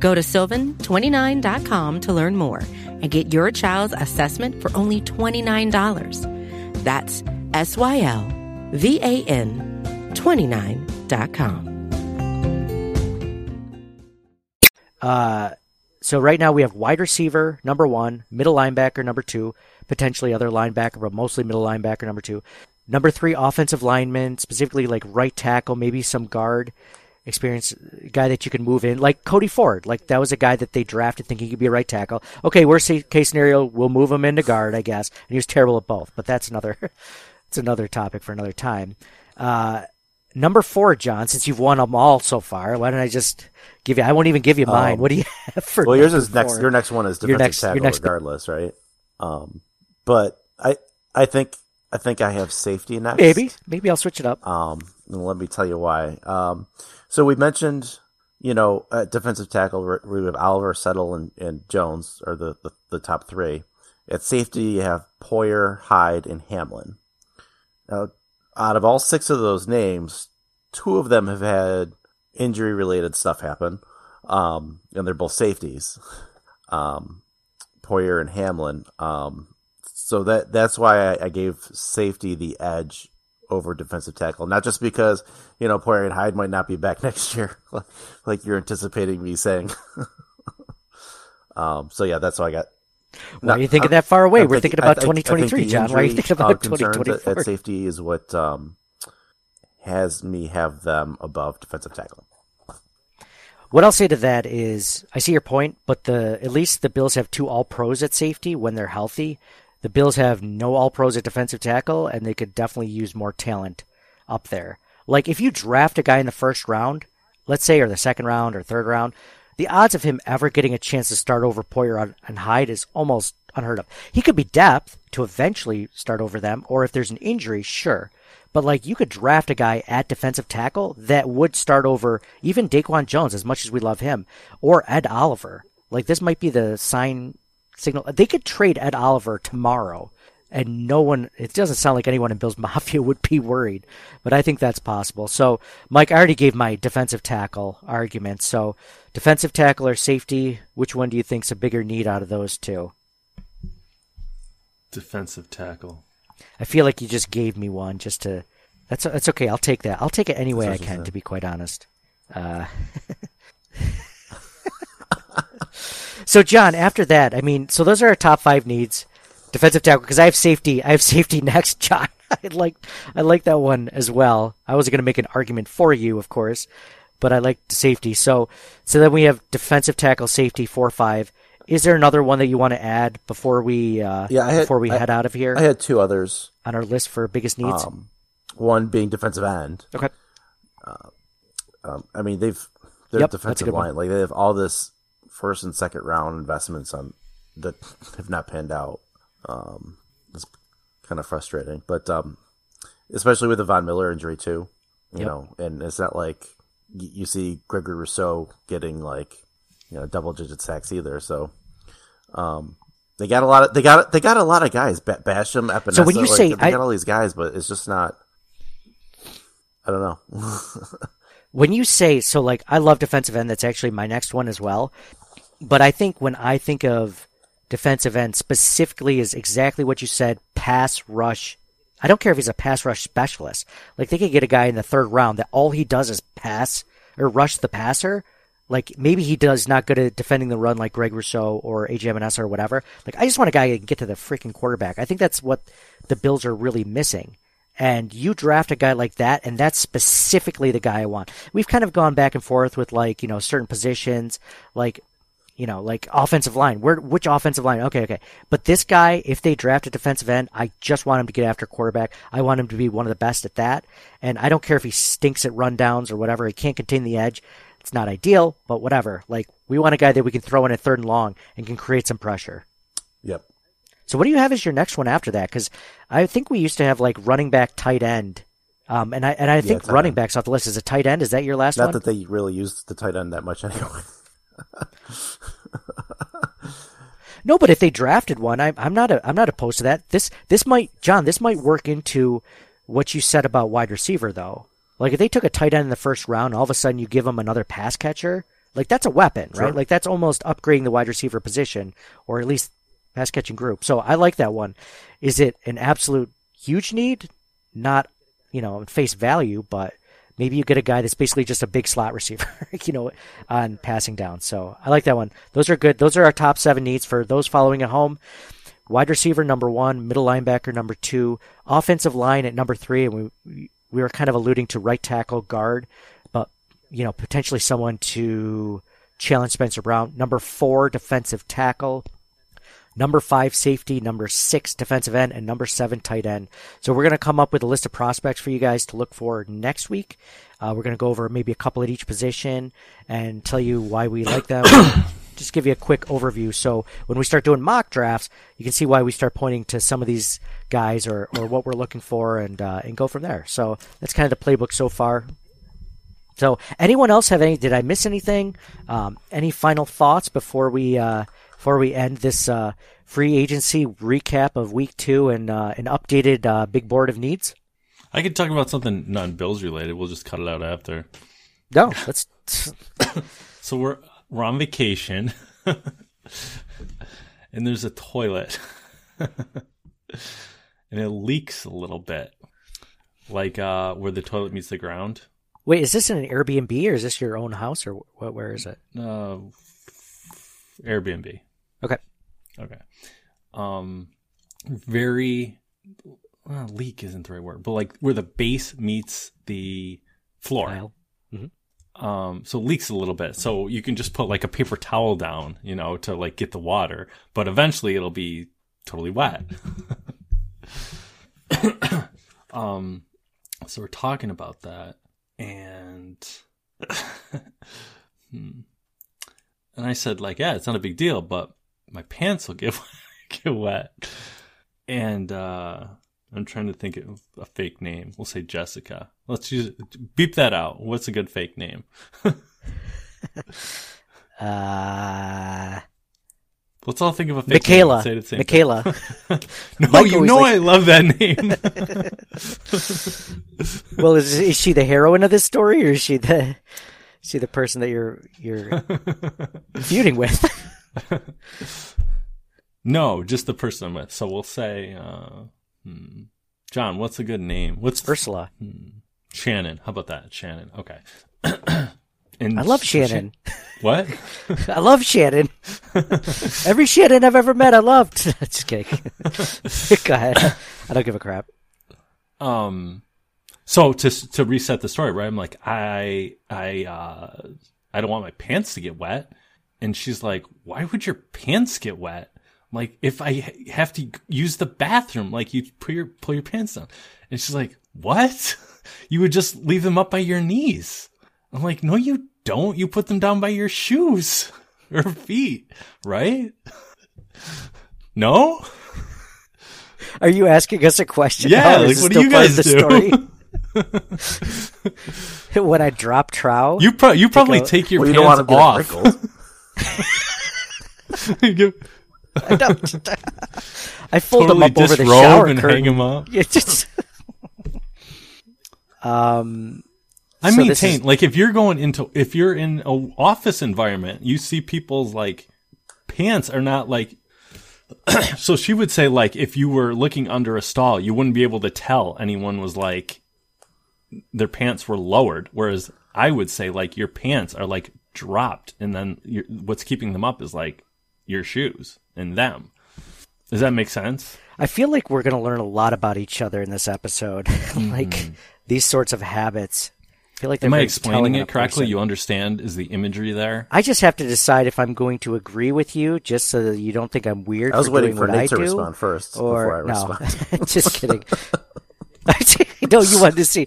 Go to sylvan twenty-nine dot com to learn more and get your child's assessment for only twenty-nine dollars. That's S Y L V A N twenty-nine dot com. Uh, so right now we have wide receiver, number one, middle linebacker, number two, potentially other linebacker, but mostly middle linebacker, number two. Number three, offensive lineman, specifically like right tackle, maybe some guard experience, guy that you can move in, like Cody Ford. Like, that was a guy that they drafted thinking he could be a right tackle. Okay, worst case scenario, we'll move him into guard, I guess. And he was terrible at both, but that's another, it's another topic for another time. Uh, Number four, John, since you've won them all so far, why don't I just give you, I won't even give you mine. Um, what do you have for Well, yours is four? Next, your next one is defensive your next, tackle your next regardless, pick. Right? Um, but I, I think, I think I have safety next. Maybe, maybe I'll switch it up. Um, and let me tell you why. Um, so we mentioned, you know, at defensive tackle, we have Oliver, Settle, and, and Jones are the, the, the top three. At safety, you have Poyer, Hyde, and Hamlin. Now, out of all six of those names, two of them have had injury-related stuff happen. Um, and they're both safeties, um, Poyer and Hamlin. Um, so that that's why I, I gave safety the edge over defensive tackle, not just because, you know, Poirier and Hyde might not be back next year, like, like you're anticipating me saying. um, so yeah, that's what I got. Why not, are you thinking I'm, that far away? I'm We're thinking, thinking about I, twenty twenty-three, I John. Why are you thinking about uh, twenty twenty-four? At, at safety is what um, has me have them above defensive tackle. What I'll say to that is, I see your point, but the at least the Bills have two All-Pros at safety when they're healthy. The Bills have no All-Pros at defensive tackle, and they could definitely use more talent up there. Like, if you draft a guy in the first round, let's say, or the second round or third round, the odds of him ever getting a chance to start over Poyer and Hyde is almost unheard of. He could be depth to eventually start over them, or if there's an injury, sure. But, like, you could draft a guy at defensive tackle that would start over even Daquan Jones, as much as we love him, or Ed Oliver. Like, this might be the sign... signal. They could trade Ed Oliver tomorrow, and no one, it doesn't sound like anyone in Bills Mafia would be worried, but I think that's possible. So, Mike, I already gave my defensive tackle argument. So, defensive tackle or safety, which one do you think's a bigger need out of those two? Defensive tackle. I feel like you just gave me one just to, that's that's okay. I'll take that. I'll take it any way I can, to be quite honest. Uh So, John, after that, I mean, so those are our top five needs. Defensive tackle, because I have safety. I have safety next, John. I like I like that one as well. I wasn't going to make an argument for you, of course, but I like safety. So so then we have defensive tackle, safety, four, five. Is there another one that you want to add before we uh, yeah, I had, before we I, head out of here? I had two others on our list for biggest needs. Um, one being defensive end. Okay. Uh, um, I mean, they've their yep, defensive line, like they have all this first and second round investments on that have not panned out. Um, it's kind of frustrating, but um, especially with the Von Miller injury too, you yep. know, and it's not like you see Gregory Rousseau getting like, you know, double digit sacks either. So um, they got a lot of, they got, they got a lot of guys, Basham, Epinesa. So when you like, say, they I... got all these guys, but it's just not, I don't know. When you say, so like, I love defensive end. That's actually my next one as well. But I think when I think of defensive end specifically is exactly what you said, pass rush. I don't care if he's a pass rush specialist. Like, they could get a guy in the third round that all he does is pass or rush the passer. Like, maybe he does not good at defending the run like Greg Rousseau or A J Epinesa or whatever. Like, I just want a guy that can get to the freaking quarterback. I think that's what the Bills are really missing. And you draft a guy like that, and that's specifically the guy I want. We've kind of gone back and forth with, like, you know, certain positions, like, you know, like offensive line. Where, which offensive line? Okay, okay. But this guy, if they draft a defensive end, I just want him to get after quarterback. I want him to be one of the best at that. And I don't care if he stinks at rundowns or whatever. He can't contain the edge. It's not ideal, but whatever. Like, we want a guy that we can throw in at third and long and can create some pressure. Yep. So what do you have as your next one after that? Because I think we used to have like running back, tight end, um, and I and I think yeah, running end. Backs off the list. Is a tight end? Is that your last Not one? Not that they really used the tight end that much anyway. No, but if they drafted one, I'm I'm not a, I'm not opposed to that. This this might John, this might work into what you said about wide receiver though. Like if they took a tight end in the first round, all of a sudden you give them another pass catcher. Like that's a weapon, sure. Right? Like that's almost upgrading the wide receiver position, or at least. Pass catching group. So I like that one. Is it an absolute huge need? Not, you know, on face value, but maybe you get a guy that's basically just a big slot receiver, you know, on passing down. So I like that one. Those are good. Those are our top seven needs for those following at home. Wide receiver, number one, middle linebacker, number two, offensive line at number three. And we, we were kind of alluding to right tackle guard, but, you know, potentially someone to challenge Spencer Brown. Number four, defensive tackle. Number five, safety. Number six, defensive end. And number seven, tight end. So we're going to come up with a list of prospects for you guys to look for next week. Uh, we're going to go over maybe a couple at each position and tell you why we like them. Just give you a quick overview. So when we start doing mock drafts, you can see why we start pointing to some of these guys or, or what we're looking for and uh, and go from there. So that's kind of the playbook so far. So anyone else have any – did I miss anything? Um, any final thoughts before we uh, – Before we end this uh, free agency recap of week two and uh, an updated uh, big board of needs? I could talk about something non-Bills related. We'll just cut it out after. No, let's. So we're we're on vacation, and there's a toilet, and it leaks a little bit, like uh, where the toilet meets the ground. Wait, is this in an Airbnb, or is this your own house, or what? Where is it? Uh, Airbnb. Okay. Okay. Um, very uh, leak isn't the right word, but like where the base meets the floor. Mm-hmm. Um, so it leaks a little bit. So you can just put like a paper towel down, you know, to like get the water, but eventually it'll be totally wet. um, so we're talking about that. And and I said, like, yeah, it's not a big deal, but my pants will get get wet. And uh, I'm trying to think of a fake name. We'll say Jessica. Let's use beep that out. What's a good fake name? uh, Let's all think of a fake Michaela. name. Say Michaela. Michaela. No, Mike you know like... I love that name. Well, is is she the heroine of this story, or is she the is she the person that you're you're feuding with? No, just the person I'm with. So we'll say, uh, hmm. John, what's a good name? What's Ursula? Hmm. Shannon. How about that? Shannon. Okay. And I love Shannon. Sh- what? I love Shannon. Every Shannon I've ever met, I loved. Just kidding. Go ahead. I don't give a crap. Um, so to to reset the story, right? I'm like, I I uh, I don't want my pants to get wet, and she's like, why would your pants get wet? I'm like, if I have to use the bathroom, like you put your pull your pants down, and she's like, what? You would just leave them up by your knees. I'm like, no, you don't. You put them down by your shoes or feet, right? No? Are you asking us a question? Yeah, like, what do you guys do? When I drop trow? You, pro- you probably go, take your well, pants you off. I don't. I fold totally them up over the shower and curtain. Hang them up. Yeah, just... um... I so maintain, is... like, if you're going into, if you're in an office environment, you see people's, like, pants are not, like, so she would say, like, if you were looking under a stall, you wouldn't be able to tell anyone was, like, their pants were lowered, whereas I would say, like, your pants are, like, dropped, and then you're, what's keeping them up is, like, your shoes and them. Does that make sense? I feel like we're going to learn a lot about each other in this episode, like, mm-hmm. these sorts of habits. I feel like Am I explaining it correctly? Person. You understand? Is the imagery there? I just have to decide if I'm going to agree with you, just so that you don't think I'm weird. I was for waiting for Nate to respond first or, before I no. respond. Just kidding. No, you wanted to see.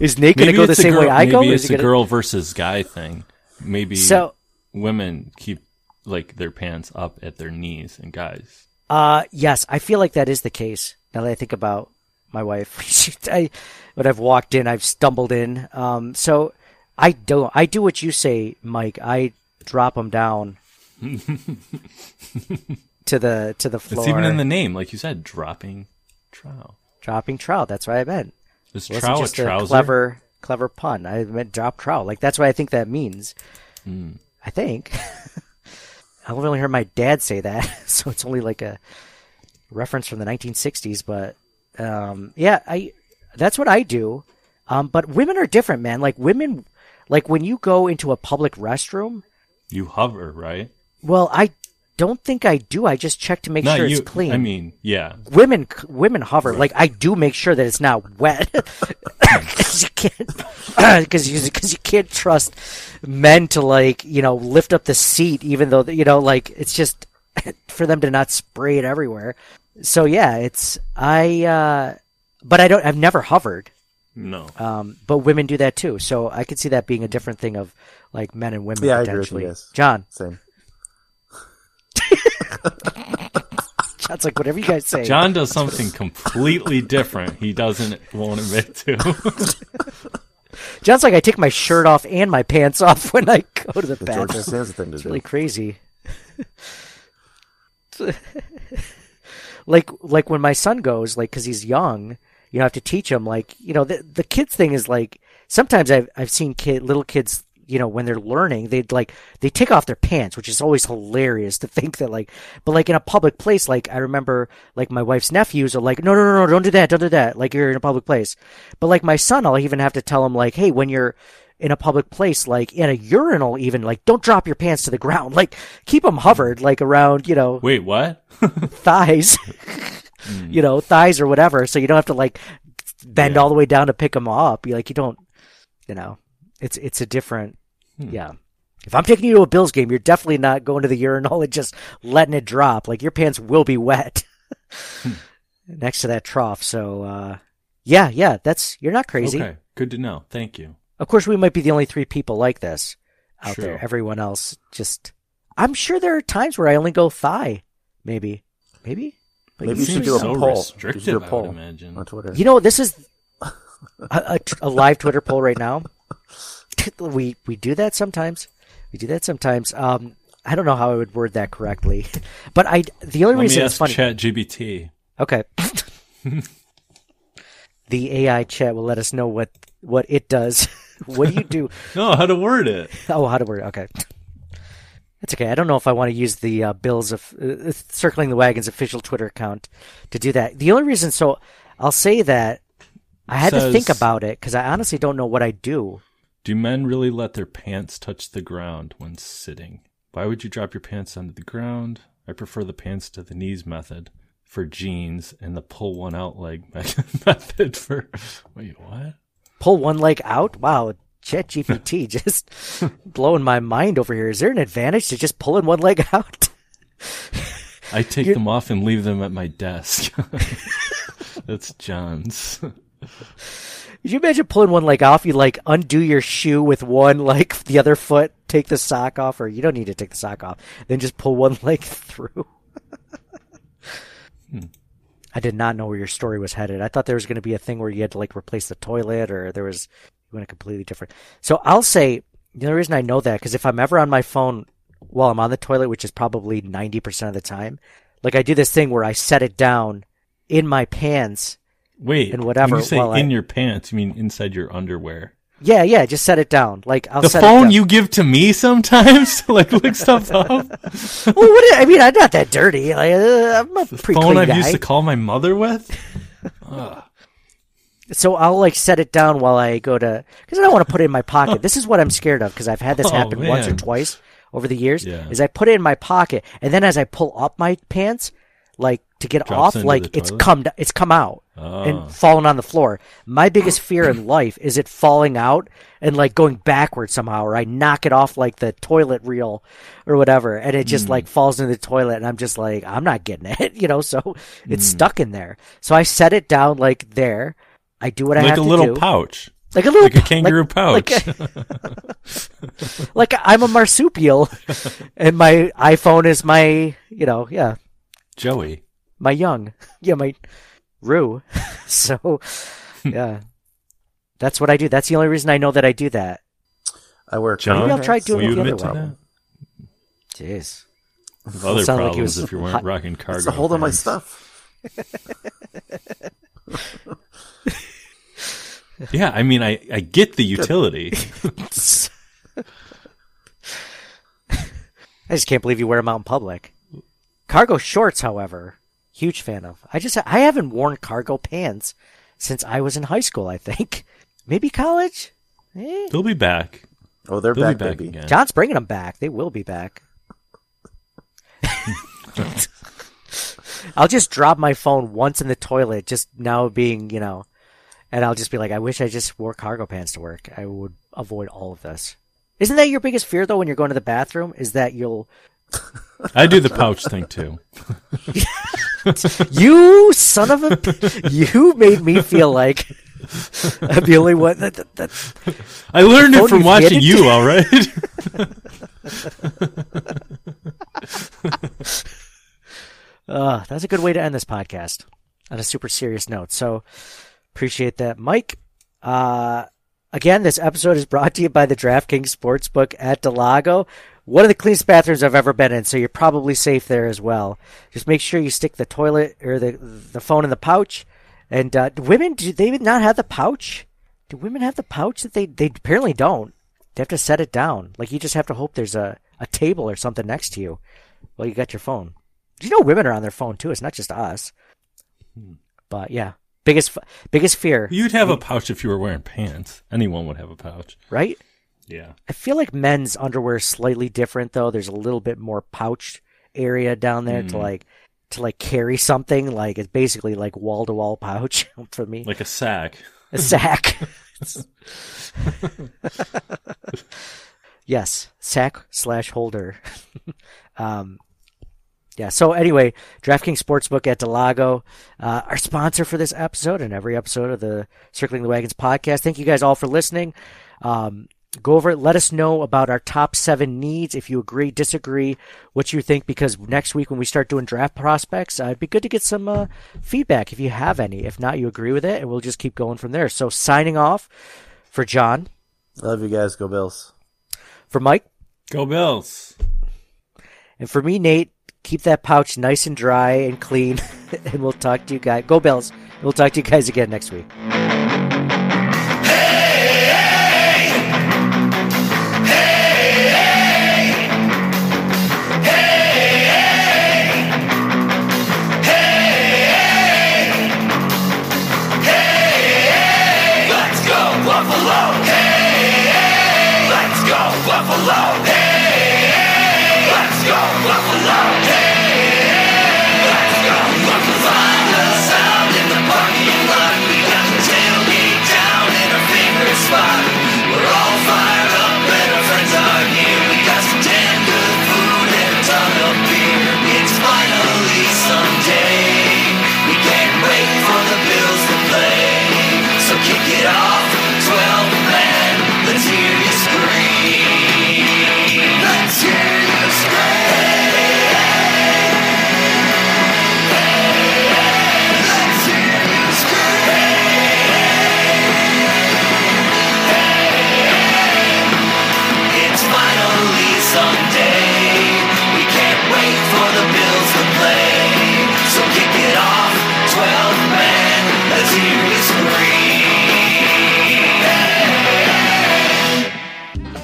Is Nate going to go the same girl, way I maybe go? Maybe it's a gonna... girl versus guy thing. Maybe so, women keep like their pants up at their knees, and guys. Uh, yes, I feel like that is the case. Now that I think about. My wife, I, when I've walked in, I've stumbled in. Um, so I don't. I do what you say, Mike. I drop them down to the to the floor. It's even in the name, like you said, dropping trowel. Dropping trowel. That's what I meant. Is trowel a trouser? Clever, clever pun. I meant drop trowel. Like that's what I think that means. Mm. I think I've only heard my dad say that, so it's only like a reference from the nineteen sixties, but. Um, yeah, I, that's what I do. Um, but women are different, man. Like women, like when you go into a public restroom, you hover, right? Well, I don't think I do. I just check to make not sure you, it's clean. I mean, yeah, women, women hover. Right. Like I do make sure that it's not wet because you can't, because you, cause you can't trust men to like, you know, lift up the seat, even though, you know, like it's just for them to not spray it everywhere. So yeah, it's I, uh, but I don't. I've never hovered. No. Um, but women do that too, so I could see that being a different thing of like men and women. Yeah, potentially. I agree with you, yes. John. Same. John's like whatever you guys say. John does something completely different. He doesn't won't admit to. John's like I take my shirt off and my pants off when I go to the, the bathroom. George Costanza thing to it's do. Really crazy. Like, like when my son goes, like, cause he's young, you know, I have to teach him, like, you know, the the kids thing is like, sometimes I've, I've seen kid, little kids you know, when they're learning, they'd like, they take off their pants, which is always hilarious to think that like, but like in a public place, like I remember like my wife's nephews are like, no, no, no, no, don't do that. Don't do that. Like you're in a public place. But like my son, I'll even have to tell him like, hey, when you're in a public place, like in a urinal, even like don't drop your pants to the ground. Like keep them hovered, like around, you know, wait, what? thighs, mm. you know, thighs or whatever. So you don't have to like bend yeah. all the way down to pick them up. You like, you don't, you know, it's, it's a different, hmm. yeah. If I'm taking you to a Bills game, you're definitely not going to the urinal and just letting it drop. Like your pants will be wet hmm. next to that trough. So, uh, yeah, yeah, that's, you're not crazy. Okay. Good to know. Thank you. Of course, we might be the only three people like this out sure. there. Everyone else just, I'm sure there are times where I only go thigh. Maybe, maybe, like, maybe you should do a so poll. Restrictive, do a poll I would imagine. On Twitter. You know, this is a, a, a live Twitter poll right now. We we do that sometimes. We do that sometimes. Um, I don't know how I would word that correctly, but I the only Let reason me ask it's funny. Chat G P T. Okay. The A I chat will let us know what, what it does. What do you do? No, how to word it. Oh, how to word it. Okay. That's okay. I don't know if I want to use the uh, Bills of uh, Circling the Wagons official Twitter account to do that. The only reason, so I'll say that I had says, to think about it because I honestly don't know what I do. Do men really let their pants touch the ground when sitting? Why would you drop your pants onto the ground? I prefer the pants to the knees method for jeans and the pull one out leg method for, wait, what? Pull one leg out? Wow. Chat G P T just blowing my mind over here. Is there an advantage to just pulling one leg out? I take You're... them off and leave them at my desk. That's John's. Could you imagine pulling one leg off? You like undo your shoe with one, like the other foot, take the sock off, or you don't need to take the sock off, then just pull one leg through. hmm. I did not know where your story was headed. I thought there was going to be a thing where you had to like replace the toilet, or there was you went a completely different. So I'll say the only reason I know that because if I'm ever on my phone while I'm on the toilet, which is probably ninety percent of the time, like I do this thing where I set it down in my pants. Wait, and whatever. When you say in I... your pants, you mean inside your underwear? Yeah, yeah. Just set it down. Like I'll the set phone it down. You give to me sometimes to like look stuff up. Well, what? I mean, I'm not that dirty. Like, uh, I'm a the pretty phone I've guy. Used to call my mother with. uh. So I'll like set it down while I go to because I don't want to put it in my pocket. This is what I'm scared of because I've had this happen oh, once or twice over the years. Yeah. Is I put it in my pocket and then as I pull up my pants, like to get Drops off, like it's come it's come out. Oh. And falling on the floor. My biggest fear in life is it falling out and like going backwards somehow, or I knock it off like the toilet reel or whatever, and it just mm. like falls into the toilet, and I'm just like, I'm not getting it, you know. So it's mm. stuck in there. So I set it down like there. I do what I like have to do. Like a little pouch. Like a little like a kangaroo like, pouch. Like, a, like I'm a marsupial, and my iPhone is my, you know, yeah, Joey, my young, yeah, my. Rue. So, yeah. That's what I do. That's the only reason I know that I do that. I wear John. Maybe I'll try doing it the other problem. Jeez. The other problem like is if you weren't hot. Rocking cargo. It's a hold on my stuff. Yeah, I mean, I, I get the utility. I just can't believe you wear them out in public. Cargo shorts, however... Huge fan of. I just, I haven't worn cargo pants since I was in high school, I think. Maybe college? Eh. They'll be back. Oh, they're They'll back, be back baby. Again. John's bringing them back. They will be back. I'll just drop my phone once in the toilet, just now being, you know, and I'll just be like, I wish I just wore cargo pants to work. I would avoid all of this. Isn't that your biggest fear, though, when you're going to the bathroom? Is that you'll... I do the pouch thing, too. You son of a... You made me feel like I'm the only one... That, that, that, I learned it from watching you, all right? uh, that's a good way to end this podcast on a super serious note. So appreciate that, Mike. Uh, again, this episode is brought to you by the DraftKings Sportsbook at del Lago. One of the cleanest bathrooms I've ever been in, so you're probably safe there as well. Just make sure you stick the toilet or the the phone in the pouch. And uh, do women, do they not have the pouch? Do women have the pouch that they they apparently don't? They have to set it down. Like, you just have to hope there's a, a table or something next to you while you got your phone. Do you know women are on their phone, too? It's not just us. Hmm. But, yeah. Biggest biggest fear. You'd have I mean, a pouch if you were wearing pants. Anyone would have a pouch. Right? Yeah. I feel like men's underwear is slightly different, though. There's a little bit more pouched area down there mm. to, like, to like carry something. Like, it's basically, like, wall-to-wall pouch for me. Like a sack. A sack. Yes, sack slash holder. um, yeah, so anyway, DraftKings Sportsbook at del Lago, uh, our sponsor for this episode and every episode of the Circling the Wagons podcast. Thank you guys all for listening. Um, go over it. Let us know about our top seven needs. If you agree, disagree, what you think, because next week when we start doing draft prospects, uh, it'd be good to get some uh, feedback if you have any. If not, you agree with it, and we'll just keep going from there. So signing off for John. Love you guys. Go Bills. For Mike. Go Bills. And for me, Nate, keep that pouch nice and dry and clean, and we'll talk to you guys. Go Bills. We'll talk to you guys again next week.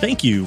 Thank you